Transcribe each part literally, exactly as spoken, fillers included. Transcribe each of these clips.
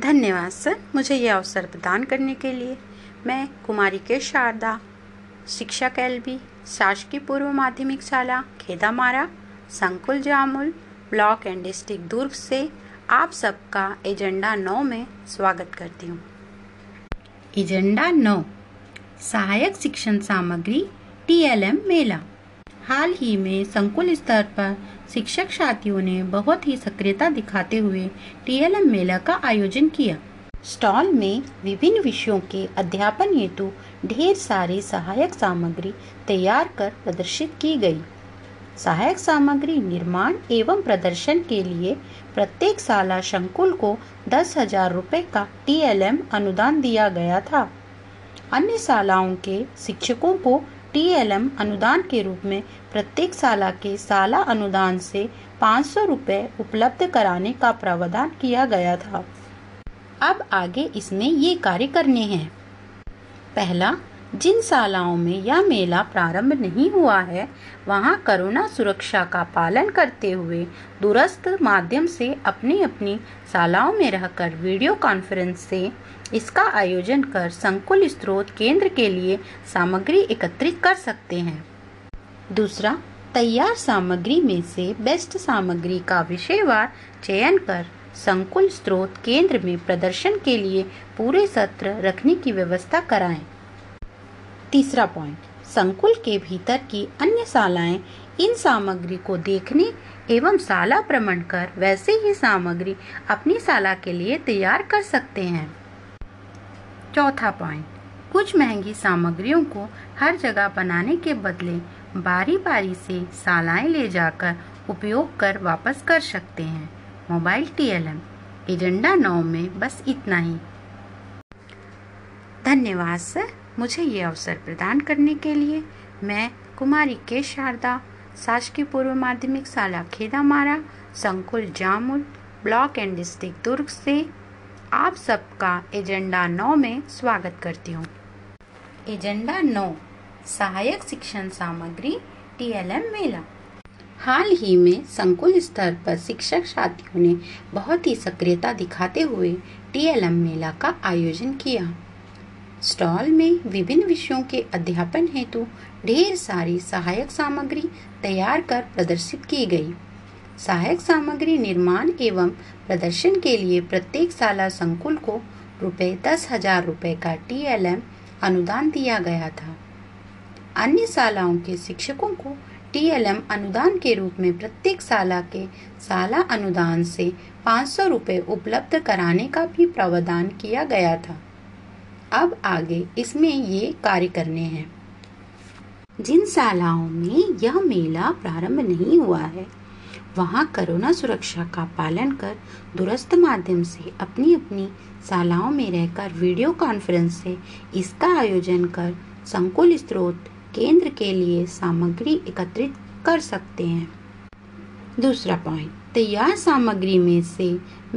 धन्यवाद सर, मुझे यह अवसर प्रदान करने के लिए। मैं कुमारी के शारदा, शिक्षक एलबी, शासकीय पूर्व माध्यमिक शाला खेदामारा, संकुल Jamul, block and district Durg से आप सबका एजेंडा नौ में स्वागत करती हूँ। एजेंडा नौ, सहायक शिक्षण सामग्री टीएलएम मेला। हाल ही में संकुल स्तर पर शिक्षक साथियों ने बहुत ही सक्रियता दिखाते हुए टीएलएम मेला का आयोजन किया। स्टॉल में विभिन्न विषयों के अध्यापन हेतु ढेर सारी सहायक सामग्री तैयार कर प्रदर्शित की गई। सहायक सामग्री निर्माण एवं प्रदर्शन के लिए प्रत्येक शाला संकुल को दस हजार रुपये का टीएलएम अनुदान दिया गया था। अन्य शालाओं के शिक्षकों को टीएलएम अनुदान के रूप में प्रत्येक शाला के शाला अनुदान से पाँच सौ रुपये उपलब्ध कराने का प्रावधान किया गया था। अब आगे इसमें ये कार्य करने हैं। पहला, जिन शालाओं में यह मेला प्रारंभ नहीं हुआ है वहां कोरोना सुरक्षा का पालन करते हुए दूरस्थ माध्यम से अपनी अपनी शालाओं में रहकर वीडियो कॉन्फ्रेंस से इसका आयोजन कर संकुल स्रोत केंद्र के लिए सामग्री एकत्रित कर सकते हैं। दूसरा, तैयार सामग्री में से बेस्ट सामग्री का विषयवार चयन कर संकुल स्रोत केंद्र में प्रदर्शन के लिए पूरे सत्र रखने की व्यवस्था कराएं। तीसरा पॉइंट, संकुल के भीतर की अन्य शालाएं इन सामग्री को देखने एवं शाला भ्रमण कर वैसे ही सामग्री अपनी शाला के लिए तैयार कर सकते हैं। चौथा पॉइंट, कुछ महंगी सामग्रियों को हर जगह बनाने के बदले बारी बारी से शालाएं ले जाकर उपयोग कर वापस कर सकते हैं। Mobile TLM. एजेंडा नौ में बस इतना ही। धन्यवाद सर, मुझे ये अवसर प्रदान करने के लिए। मैं कुमारी के शारदा, शासकीय पूर्व माध्यमिक शाला खेदामारा, संकुल Jamul, block and district Durg से आप सबका एजेंडा नौ में स्वागत करती हूँ। एजेंडा नौ, सहायक शिक्षण सामग्री टीएलएम मेला। हाल ही में संकुल स्तर पर शिक्षक साथियों ने बहुत ही सक्रियता दिखाते हुए टीएलएम मेला का आयोजन किया। स्टॉल में विभिन्न विषयों के अध्यापन हेतु ढेर सारी सहायक सामग्री तैयार कर प्रदर्शित की गई। सहायक सामग्री निर्माण एवं प्रदर्शन के लिए प्रत्येक शाला संकुल को रुपये दस हजार रुपये का टीएलएम अनुदान दिया गया था। अन्य शालाओं के शिक्षकों को टीएलएम अनुदान के रूप में प्रत्येक शाला के शाला अनुदान से पाँच सौ रुपये उपलब्ध कराने का भी प्रावधान किया गया था। अब आगे इसमें ये कार्य करने हैं। जिन शालाओं में यह मेला प्रारंभ नहीं हुआ है वहां कोरोना सुरक्षा का पालन कर दूरस्थ माध्यम से अपनी अपनी शालाओं में रहकर वीडियो कॉन्फ्रेंस से इसका आयोजन कर संकुल स्रोत केंद्र के लिए सामग्री एकत्रित कर सकते हैं। दूसरा पॉइंट, तैयार सामग्री में से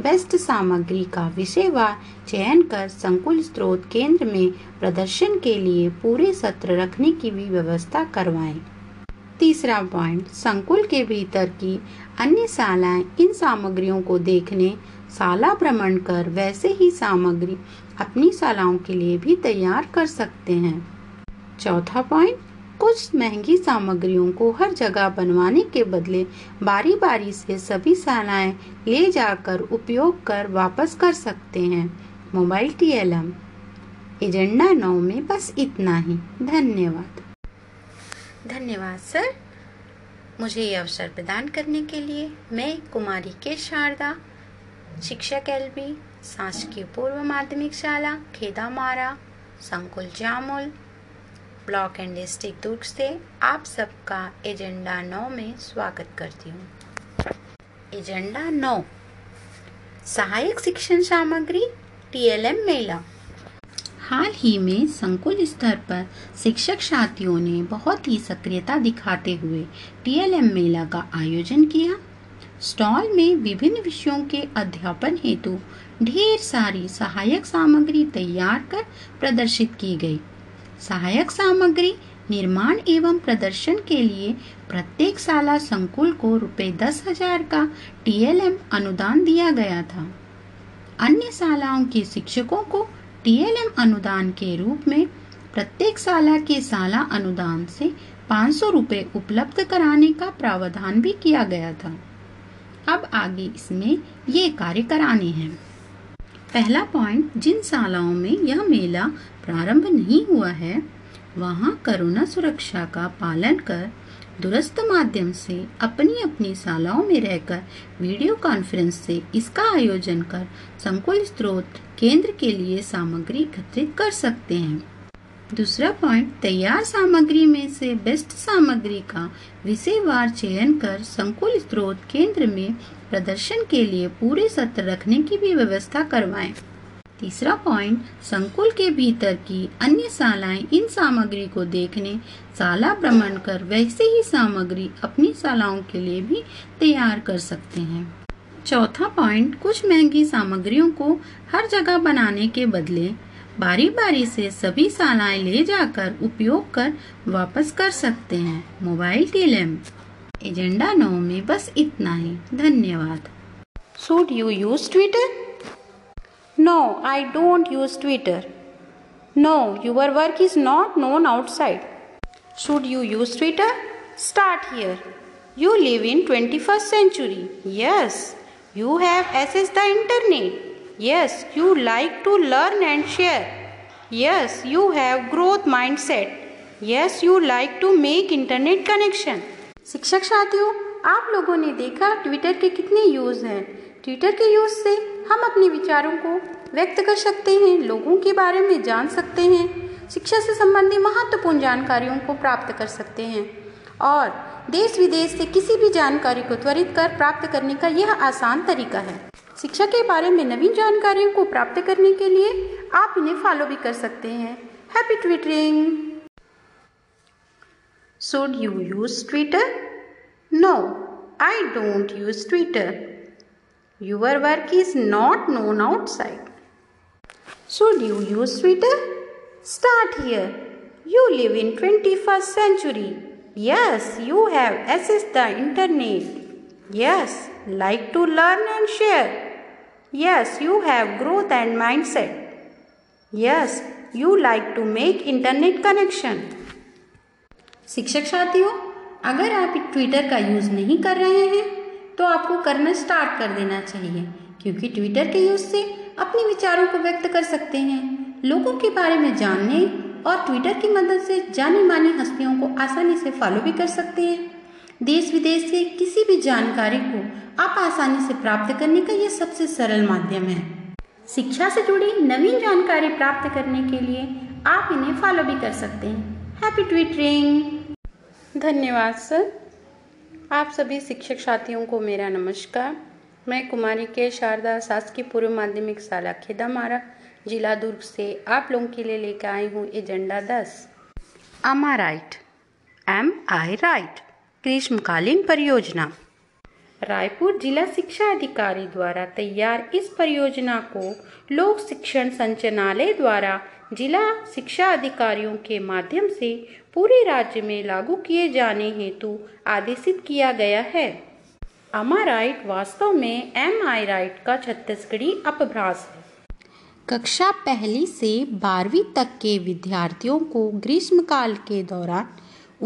बेस्ट सामग्री का विषयवार चयन कर संकुल स्रोत केंद्र में प्रदर्शन के लिए पूरे सत्र रखने की भी व्यवस्था करवाएं। तीसरा पॉइंट, संकुल के भीतर की अन्य शालाएं इन सामग्रियों को देखने, शाला भ्रमण कर वैसे ही सामग्री अपनी शालाओं के लिए भी तैयार कर सकते हैं। चौथा पॉइंट, कुछ महंगी सामग्रियों को हर जगह बनवाने के बदले बारी बारी से सभी शालाएं ले जाकर उपयोग कर वापस कर सकते हैं। Mobile TLM. एजेंडा नौ में बस इतना ही। धन्यवाद। धन्यवाद सर, मुझे ये अवसर प्रदान करने के लिए। मैं कुमारी के शारदा, शिक्षक एलबी, शासकीय पूर्व माध्यमिक शाला खेदामारा, संकुल Jamul, block and district Durg से आप सबका एजेंडा नौ में स्वागत करती हूँ। एजेंडा नौ, सहायक शिक्षण सामग्री टीएलएम मेला। हाल ही में संकुल स्तर पर शिक्षक साथियों ने बहुत ही सक्रियता दिखाते हुए टीएलएम मेला का आयोजन किया। स्टॉल में विभिन्न विषयों के अध्यापन हेतु ढेर सारी सहायक सामग्री तैयार कर प्रदर्शित की गई। सहायक सामग्री निर्माण एवं प्रदर्शन के लिए प्रत्येक शाला संकुल को रुपये दस हजार का टीएलएम अनुदान दिया गया था। अन्य पाठ्यशालाओं के शिक्षकों को टीएलएम अनुदान के रूप में प्रत्येक शाला के शाला अनुदान से पाँच सौ रुपये उपलब्ध कराने का प्रावधान भी किया गया था। अब आगे इसमें ये कार्य कराने हैं। पहला पॉइंट, जिन शालाओं में यह मेला प्रारंभ नहीं हुआ है वहां कोरोना सुरक्षा का पालन कर दूरस्थ माध्यम से अपनी अपनी शालाओं में रहकर वीडियो कॉन्फ्रेंस से इसका आयोजन कर संकुल स्रोत केंद्र के लिए सामग्री एकत्रित कर सकते हैं। दूसरा पॉइंट, तैयार सामग्री में से बेस्ट सामग्री का विषयवार चयन कर संकुल स्रोत केंद्र में प्रदर्शन के लिए पूरे सत्र रखने की भी व्यवस्था करवाएं। तीसरा पॉइंट, संकुल के भीतर की अन्य शालाएं इन सामग्री को देखने, शाला भ्रमण कर वैसे ही सामग्री अपनी शालाओं के लिए भी तैयार कर सकते हैं। चौथा पॉइंट, कुछ महंगी सामग्रियों को हर जगह बनाने के बदले बारी बारी से सभी शालाएं ले जाकर उपयोग कर वापस कर सकते हैं। मोबाइल टीएलएम एजेंडा नौ में बस इतना ही। धन्यवाद। Should you use Twitter? No, I don't use Twitter. No, your work is not known outside. Should you use Twitter? Start here. You live in twenty-first century. Yes, you have access the internet. Yes, you like to learn and share. Yes, you have growth mindset. Yes, you like to make internet connection. शिक्षक साथियों, आप लोगों ने देखा Twitter के कितने use हैं। Twitter के यूज़ से हम अपने विचारों को व्यक्त कर सकते हैं, लोगों के बारे में जान सकते हैं, शिक्षा से संबंधित महत्वपूर्ण जानकारियों को प्राप्त कर सकते हैं और देश विदेश से किसी भी जानकारी को त्वरित कर प्राप्त करने का यह आसान तरीका है। शिक्षा के बारे में नवीन जानकारियों को प्राप्त करने के लिए आप इन्हें फॉलो भी कर सकते हैं। Happy twittering. Should you use Twitter? No, I don't use Twitter. Your work is not known outside. Should you use Twitter? Start here. You live in twenty first century. Yes, you have access the internet. Yes, like to learn and share. Yes, you have growth and mindset. Yes, you like to make internet connection. शिक्षक साथियों, अगर आप Twitter का use नहीं कर रहे हैं तो आपको करना स्टार्ट कर देना चाहिए, क्योंकि ट्विटर के यूज़ से अपने विचारों को व्यक्त कर सकते हैं, लोगों के बारे में जानने और ट्विटर की मदद से जानी मानी हस्तियों को आसानी से फॉलो भी कर सकते हैं। देश विदेश से किसी भी जानकारी को आप आसानी से प्राप्त करने का यह सबसे सरल माध्यम है। शिक्षा से जुड़ी नवीन जानकारी प्राप्त करने के लिए आप इन्हें फॉलो भी कर सकते हैं। Happy twittering. धन्यवाद सर। आप सभी शिक्षक साथियों को मेरा नमस्कार। मैं कुमारी के शारदा शासकीय पूर्व माध्यमिक शाला खेदामारा जिला दुर्ग से आप लोगों के लिए लेकर आई हूँ एजेंडा दस। Am I right? Am I right? ग्रीष्मकालीन परियोजना। रायपुर जिला शिक्षा अधिकारी द्वारा तैयार इस परियोजना को लोक शिक्षण संचालनालय द्वारा जिला शिक्षा अधिकारियों के माध्यम से पूरे राज्य में लागू किए जाने हेतु आदेशित किया गया है। एम आई राइट वास्तव में एम आई राइट का छत्तीसगढ़ी अपभ्रास है। कक्षा पहली से बारहवीं तक के विद्यार्थियों को ग्रीष्मकाल के दौरान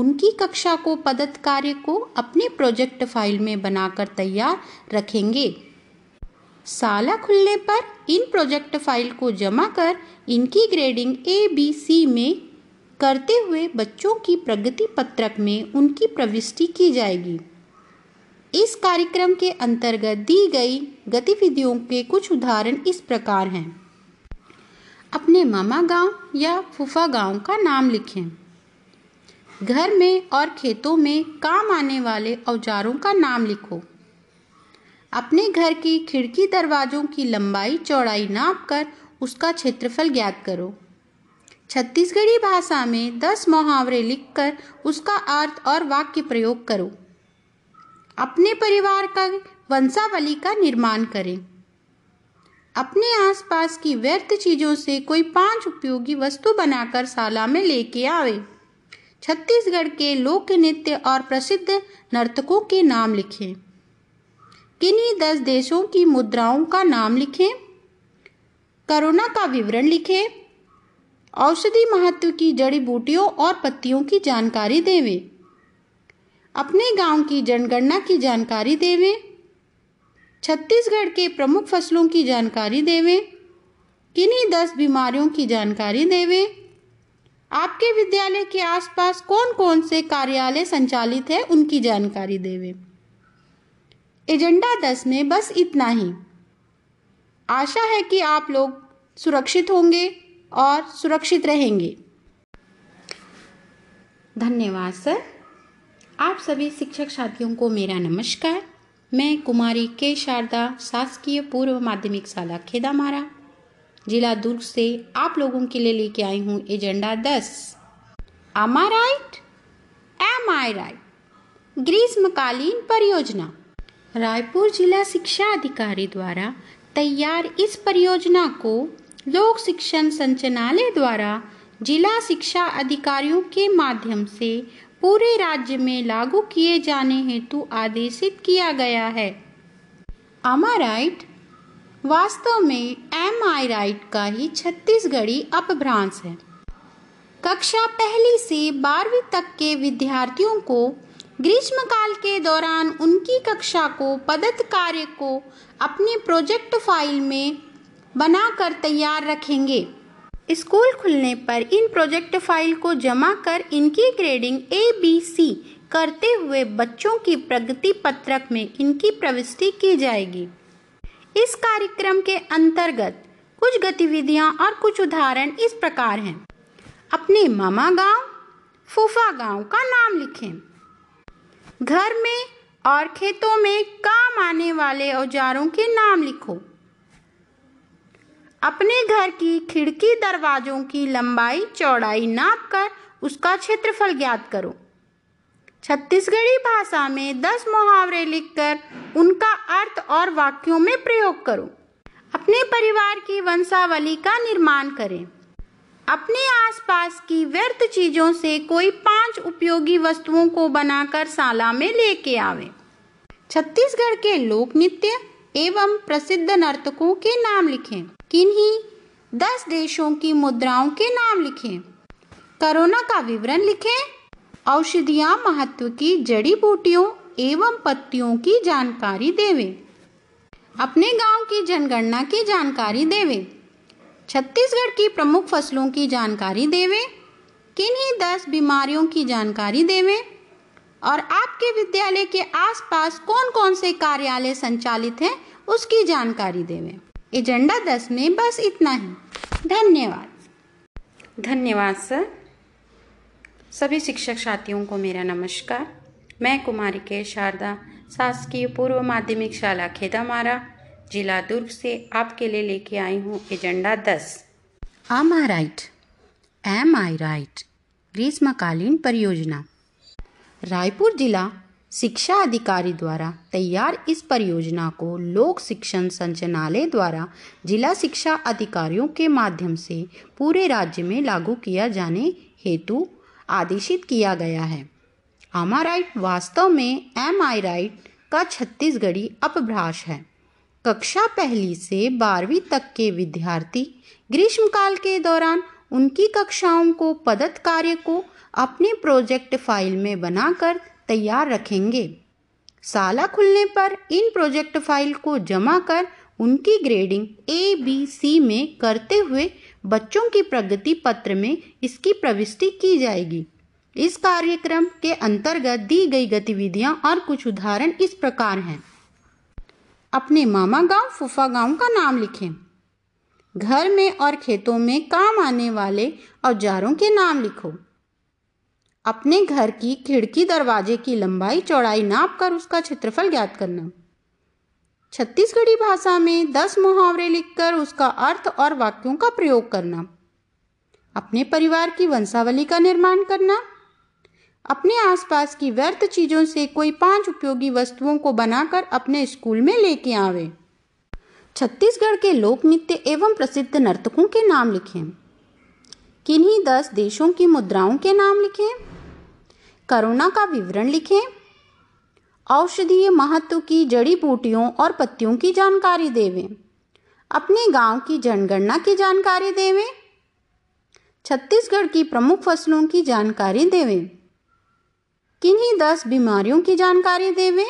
उनकी कक्षा को पदत कार्य को अपने प्रोजेक्ट फाइल में बनाकर तैयार रखेंगे। साला खुलने पर इन प्रोजेक्ट फाइल को जमा कर इनकी ग्रेडिंग ए बी सी में करते हुए बच्चों की प्रगति पत्रक में उनकी प्रविष्टि की जाएगी। इस कार्यक्रम के अंतर्गत दी गई गतिविधियों के कुछ उदाहरण इस प्रकार हैं। अपने मामा गांव या फूफा गांव का नाम लिखें। घर में और खेतों में काम आने वाले औजारों का नाम लिखो। अपने घर की खिड़की दरवाजों की लंबाई चौड़ाई नाप कर उसका क्षेत्रफल ज्ञात करो। छत्तीसगढ़ी भाषा में दस मुहावरे लिखकर उसका अर्थ और वाक्य प्रयोग करो। अपने परिवार का वंशावली का निर्माण करें। अपने आसपास की व्यर्थ चीज़ों से कोई पांच उपयोगी वस्तु बनाकर शाला में लेके आवे। छत्तीसगढ़ के लोक नृत्य और प्रसिद्ध नर्तकों के नाम लिखें। किन्हीं दस देशों की मुद्राओं का नाम लिखें। कोरोना का विवरण लिखें, औषधि महत्व की जड़ी बूटियों और पत्तियों की जानकारी देवें, अपने गांव की जनगणना की जानकारी देवें, छत्तीसगढ़ के प्रमुख फसलों की जानकारी देवें, किन्हीं दस बीमारियों की जानकारी देवें, आपके विद्यालय के आसपास कौन कौन से कार्यालय संचालित है उनकी जानकारी देवें। एजेंडा दस में बस इतना ही। आशा है कि आप लोग सुरक्षित होंगे और सुरक्षित रहेंगे। धन्यवाद सर। आप सभी शिक्षक साथियों को मेरा नमस्कार। मैं कुमारी के शारदा, शासकीय पूर्व माध्यमिक शाला खेदामारा, जिला दुर्ग से आप लोगों के लिए लेके आई हूँ एजेंडा दस। Am I right? Am I right? ग्रीष्मकालीन परियोजना। रायपुर जिला शिक्षा अधिकारी द्वारा तैयार इस परियोजना को लोक शिक्षण संचालनालय द्वारा जिला शिक्षा अधिकारियों के माध्यम से पूरे राज्य में लागू किए जाने हेतु आदेशित किया गया है। एम आई राइट वास्तव में एम आई राइट का ही छत्तीसगढ़ी अपभ्रांश है। कक्षा पहली से बारहवीं तक के विद्यार्थियों को ग्रीष्मकाल के दौरान उनकी कक्षा को पदत्थ कार्य को अपने प्रोजेक्ट फाइल में बनाकर तैयार रखेंगे। स्कूल खुलने पर इन प्रोजेक्ट फाइल को जमा कर इनकी ग्रेडिंग ए बी सी करते हुए बच्चों की प्रगति पत्रक में इनकी प्रविष्टि की जाएगी। इस कार्यक्रम के अंतर्गत कुछ गतिविधियां और कुछ उदाहरण इस प्रकार हैं। अपने मामा गांव, फूफा गांव का नाम लिखें। घर में और खेतों में काम आने वाले औजारों के नाम लिखो। अपने घर की खिड़की दरवाजों की लंबाई चौड़ाई नाप कर उसका क्षेत्रफल ज्ञात करो। छत्तीसगढ़ी भाषा में दस मुहावरे लिखकर उनका अर्थ और वाक्यों में प्रयोग करो। अपने परिवार की वंशावली का निर्माण करें। अपने आसपास की व्यर्थ चीजों से कोई पांच उपयोगी वस्तुओं को बनाकर शाला में लेके आवे। छत्तीसगढ़ के लोक नृत्य एवं प्रसिद्ध नर्तकों के नाम लिखें। किन्हीं दस देशों की मुद्राओं के नाम लिखें। कोरोना का विवरण लिखें। औषधियाँ महत्व की जड़ी बूटियों एवं पत्तियों की जानकारी देवें। अपने गांव की जनगणना की जानकारी देवें। छत्तीसगढ़ की प्रमुख फसलों की जानकारी देवें। किन्हीं दस बीमारियों की जानकारी देवें और आपके विद्यालय के आसपास कौन कौन से कार्यालय संचालित हैं उसकी जानकारी देवें। एजेंडा दस में बस इतना ही। धन्यवाद। धन्यवाद सर। सभी शिक्षक साथियों को मेरा नमस्कार। मैं कुमारी के शारदा, शासकीय पूर्व माध्यमिक शाला खेदामारा, जिला दुर्ग से आपके लिए लेके आई हूँ एजेंडा दस। Am I right? Am I right? ग्रीष्मकालीन परियोजना। रायपुर जिला शिक्षा अधिकारी द्वारा तैयार इस परियोजना को लोक शिक्षण संचालनालय द्वारा जिला शिक्षा अधिकारियों के माध्यम से पूरे राज्य में लागू किया जाने हेतु आदेशित किया गया है। एम आई राइट वास्तव में एम आई राइट का छत्तीसगढ़ी अपभ्रांश है। कक्षा पहली से बारहवीं तक के विद्यार्थी ग्रीष्मकाल के दौरान उनकी कक्षाओं को पदत्थ कार्य को अपने प्रोजेक्ट फाइल में बनाकर तैयार रखेंगे। शाला खुलने पर इन प्रोजेक्ट फाइल को जमा कर उनकी ग्रेडिंग ए बी सी में करते हुए बच्चों की प्रगति पत्र में इसकी प्रविष्टि की जाएगी। इस कार्यक्रम के अंतर्गत दी गई गतिविधियां और कुछ उदाहरण इस प्रकार हैं। अपने मामा गांव, फूफा गांव का नाम लिखें। घर में और खेतों में काम आने वाले औजारों के नाम लिखो। अपने घर की खिड़की दरवाजे की लंबाई चौड़ाई नाप कर उसका क्षेत्रफल ज्ञात करना। छत्तीसगढ़ी भाषा में दस मुहावरे लिखकर उसका अर्थ और वाक्यों का प्रयोग करना। अपने परिवार की वंशावली का निर्माण करना। अपने आसपास की व्यर्थ चीजों से कोई पांच उपयोगी वस्तुओं को बनाकर अपने स्कूल में लेके आवे। छत्तीसगढ़ के लोक नृत्य एवं प्रसिद्ध नर्तकों के नाम लिखें। किन्हीं दस देशों की मुद्राओं के नाम लिखें। कोरोना का विवरण लिखें। औषधीय महत्व की जड़ी बूटियों और पत्तियों की जानकारी देवें। अपने गांव की जनगणना की जानकारी देवे। छत्तीसगढ़ की प्रमुख फसलों की जानकारी देवे। किन्हीं दस बीमारियों की जानकारी देवे।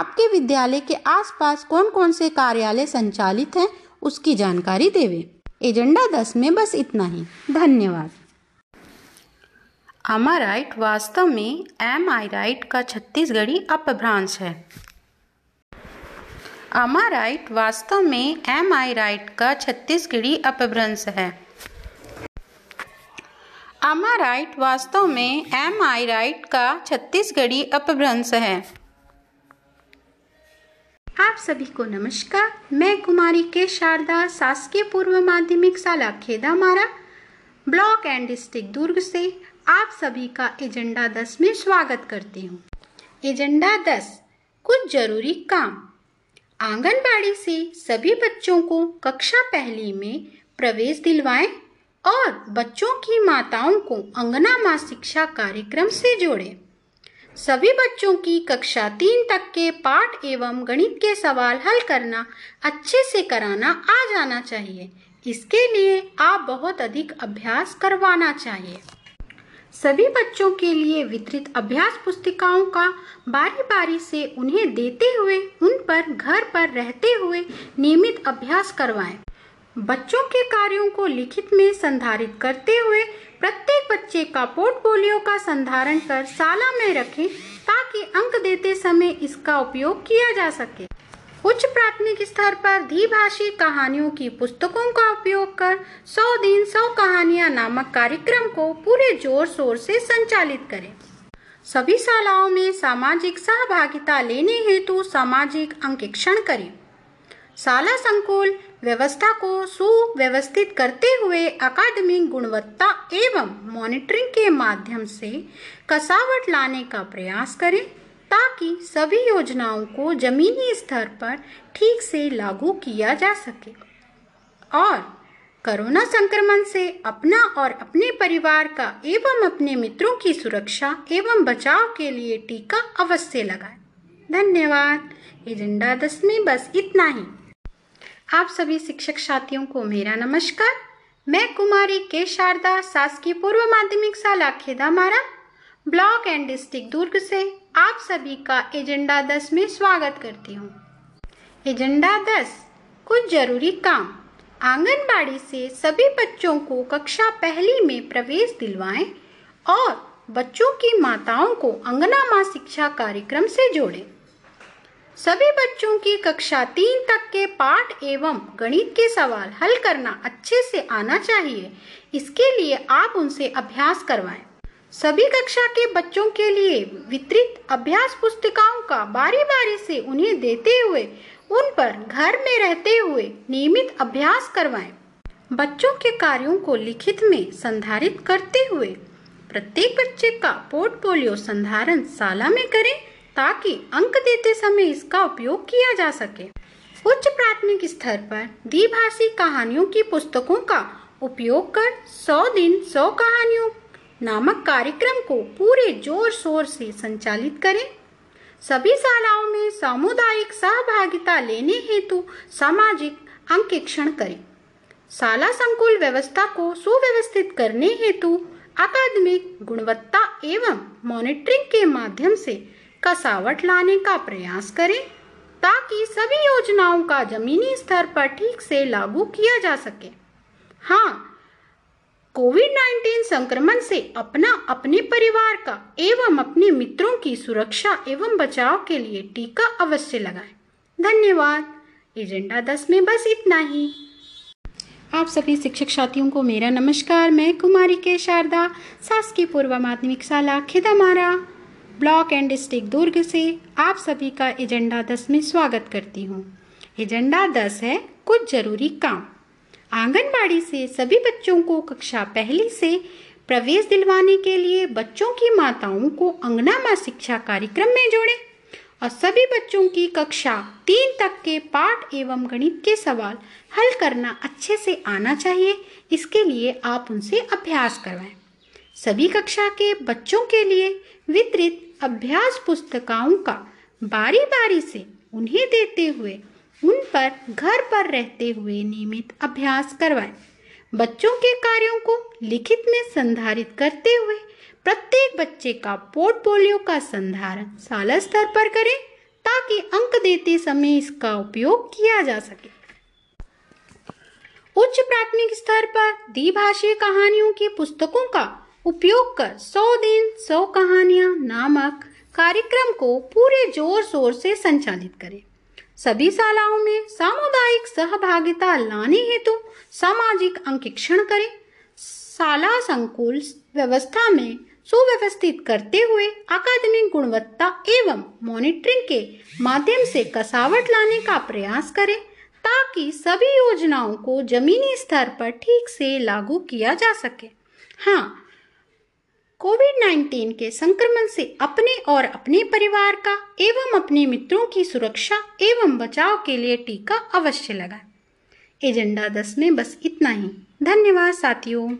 आपके विद्यालय के आसपास कौन कौन से कार्यालय संचालित हैं उसकी जानकारी देवे। एजेंडा दस में बस इतना ही। धन्यवाद। अमाराइट वास्तव में एम आई राइट का छत्तीसगढ़ी अपभ्रांश है। अमाराइट वास्तव में एम आई राइट का छत्तीसगढ़ी अपभ्रंश है। अमाराइट वास्तव में एम आई राइट का छत्तीसगढ़ी अपभ्रंश है। आप सभी को नमस्कार। मैं कुमारी के शारदा, शासकीय पूर्व माध्यमिक शाला Khedamara, block and district Durg से आप सभी का एजेंडा दस में स्वागत करती हूँ। एजेंडा दस, कुछ जरूरी काम। आंगनबाड़ी से सभी बच्चों को कक्षा पहली में प्रवेश दिलवाएं और बच्चों की माताओं को अंगना माँ शिक्षा कार्यक्रम से जोड़ें। सभी बच्चों की कक्षा तीन तक के पाठ एवं गणित के सवाल हल करना अच्छे से कराना आ जाना चाहिए। इसके लिए आप बहुत अधिक अभ्यास करवाना चाहिए। सभी बच्चों के लिए वितरित अभ्यास पुस्तिकाओं का बारी बारी से उन्हें देते हुए उन पर घर पर रहते हुए नियमित अभ्यास करवाएं। बच्चों के कार्यों को लिखित में संधारित करते हुए प्रत्येक बच्चे का पोर्टफोलियो का संधारण कर शाला में रखें ताकि अंक देते समय इसका उपयोग किया जा सके। उच्च प्राथमिक स्तर पर द्विभाषी कहानियों की पुस्तकों का उपयोग कर सौ दिन सौ कहानियां नामक कार्यक्रम को पूरे जोर शोर से संचालित करें। सभी शालाओं में सामाजिक सहभागिता लेने हेतु सामाजिक अंकेक्षण करें। शाला संकुल व्यवस्था को सुव्यवस्थित करते हुए अकादमिक गुणवत्ता एवं मॉनिटरिंग के माध्यम से कसावट लाने का प्रयास करें ताकि सभी योजनाओं को जमीनी स्तर पर ठीक से लागू किया जा सके और कोरोना संक्रमण से अपना और अपने परिवार का एवं अपने मित्रों की सुरक्षा एवं बचाव के लिए टीका अवश्य लगाएं। धन्यवाद। एजेंडा दस में बस इतना ही। आप सभी शिक्षक साथियों को मेरा नमस्कार। मैं कुमारी के शारदा, शासकीय पूर्व माध्यमिक शाला Khedamara, block and district Durg से आप सभी का एजेंडा दस में स्वागत करती हूँ। एजेंडा दस, कुछ जरूरी काम। आंगनबाड़ी से सभी बच्चों को कक्षा पहली में प्रवेश दिलवाएं और बच्चों की माताओं को अंगना माँ शिक्षा कार्यक्रम से जोड़ें। सभी बच्चों की कक्षा तीन तक के पाठ एवं गणित के सवाल हल करना अच्छे से आना चाहिए। इसके लिए आप उनसे अभ्यास करवाएं। सभी कक्षा के बच्चों के लिए वितरित अभ्यास पुस्तिकाओं का बारी बारी से उन्हें देते हुए उन पर घर में रहते हुए नियमित अभ्यास करवाएं। बच्चों के कार्यों को लिखित में संधारित करते हुए प्रत्येक बच्चे का पोर्टफोलियो संधारण शाला में करें ताकि अंक देते समय इसका उपयोग किया जा सके। उच्च प्राथमिक स्तर पर द्विभाषी कहानियों की पुस्तकों का उपयोग कर सौ दिन सौ कहानियों नामक कार्यक्रम को पूरे जोर शोर से संचालित करें। सभी शालाओं में सामुदायिक सहभागिता लेने हेतु सामाजिक अंकेक्षण करें। शाला संकुल व्यवस्था को सुव्यवस्थित करने हेतु अकादमिक गुणवत्ता एवं मॉनिटरिंग के माध्यम से कसावट लाने का प्रयास करें ताकि सभी योजनाओं का जमीनी स्तर पर ठीक से लागू किया जा सके। हाँ, कोविड उन्नीस संक्रमण से अपना अपने परिवार का एवं अपने मित्रों की सुरक्षा एवं बचाव के लिए टीका अवश्य लगाएं। धन्यवाद। एजेंडा दस में बस इतना ही। आप सभी शिक्षक साथियों को मेरा नमस्कार। मैं कुमारी के शारदा, शासकीय पूर्व माध्यमिक शाला Khedamara, block and district Durg से आप सभी का एजेंडा दस में स्वागत करती हूँ। एजेंडा दस है कुछ जरूरी काम। आंगनबाड़ी से सभी बच्चों को कक्षा पहली से प्रवेश दिलवाने के लिए बच्चों की माताओं को अंगना माँ शिक्षा कार्यक्रम में जोड़ें और सभी बच्चों की कक्षा तीन तक के पाठ एवं गणित के सवाल हल करना अच्छे से आना चाहिए। इसके लिए आप उनसे अभ्यास करवाएं। सभी कक्षा के बच्चों के लिए वितरित अभ्यास पुस्तकाओं का बारी बारी से उन्हें देते हुए उन पर घर पर रहते हुए नियमित अभ्यास करवाएं। बच्चों के कार्यों को लिखित में संधारित करते हुए प्रत्येक बच्चे का पोर्टफोलियो का संधारण शाला स्तर पर करें ताकि अंक देते समय इसका उपयोग किया जा सके। उच्च प्राथमिक स्तर पर द्विभाषीय कहानियों की पुस्तकों का उपयोग कर सौ दिन सौ कहानियां नामक कार्यक्रम को पूरे जोर शोर से संचालित करें। सभी शालाओं में सामुदायिक सहभागिता लाने हेतु सामाजिक अंकेक्षण करें। शाला संकुल व्यवस्था में सुव्यवस्थित करते हुए अकादमिक गुणवत्ता एवं मॉनिटरिंग के माध्यम से कसावट लाने का प्रयास करें ताकि सभी योजनाओं को जमीनी स्तर पर ठीक से लागू किया जा सके। हाँ, कोविड उन्नीस के संक्रमण से अपने और अपने परिवार का एवं अपने मित्रों की सुरक्षा एवं बचाव के लिए टीका अवश्य लगाएं। एजेंडा दस में बस इतना ही। धन्यवाद साथियों।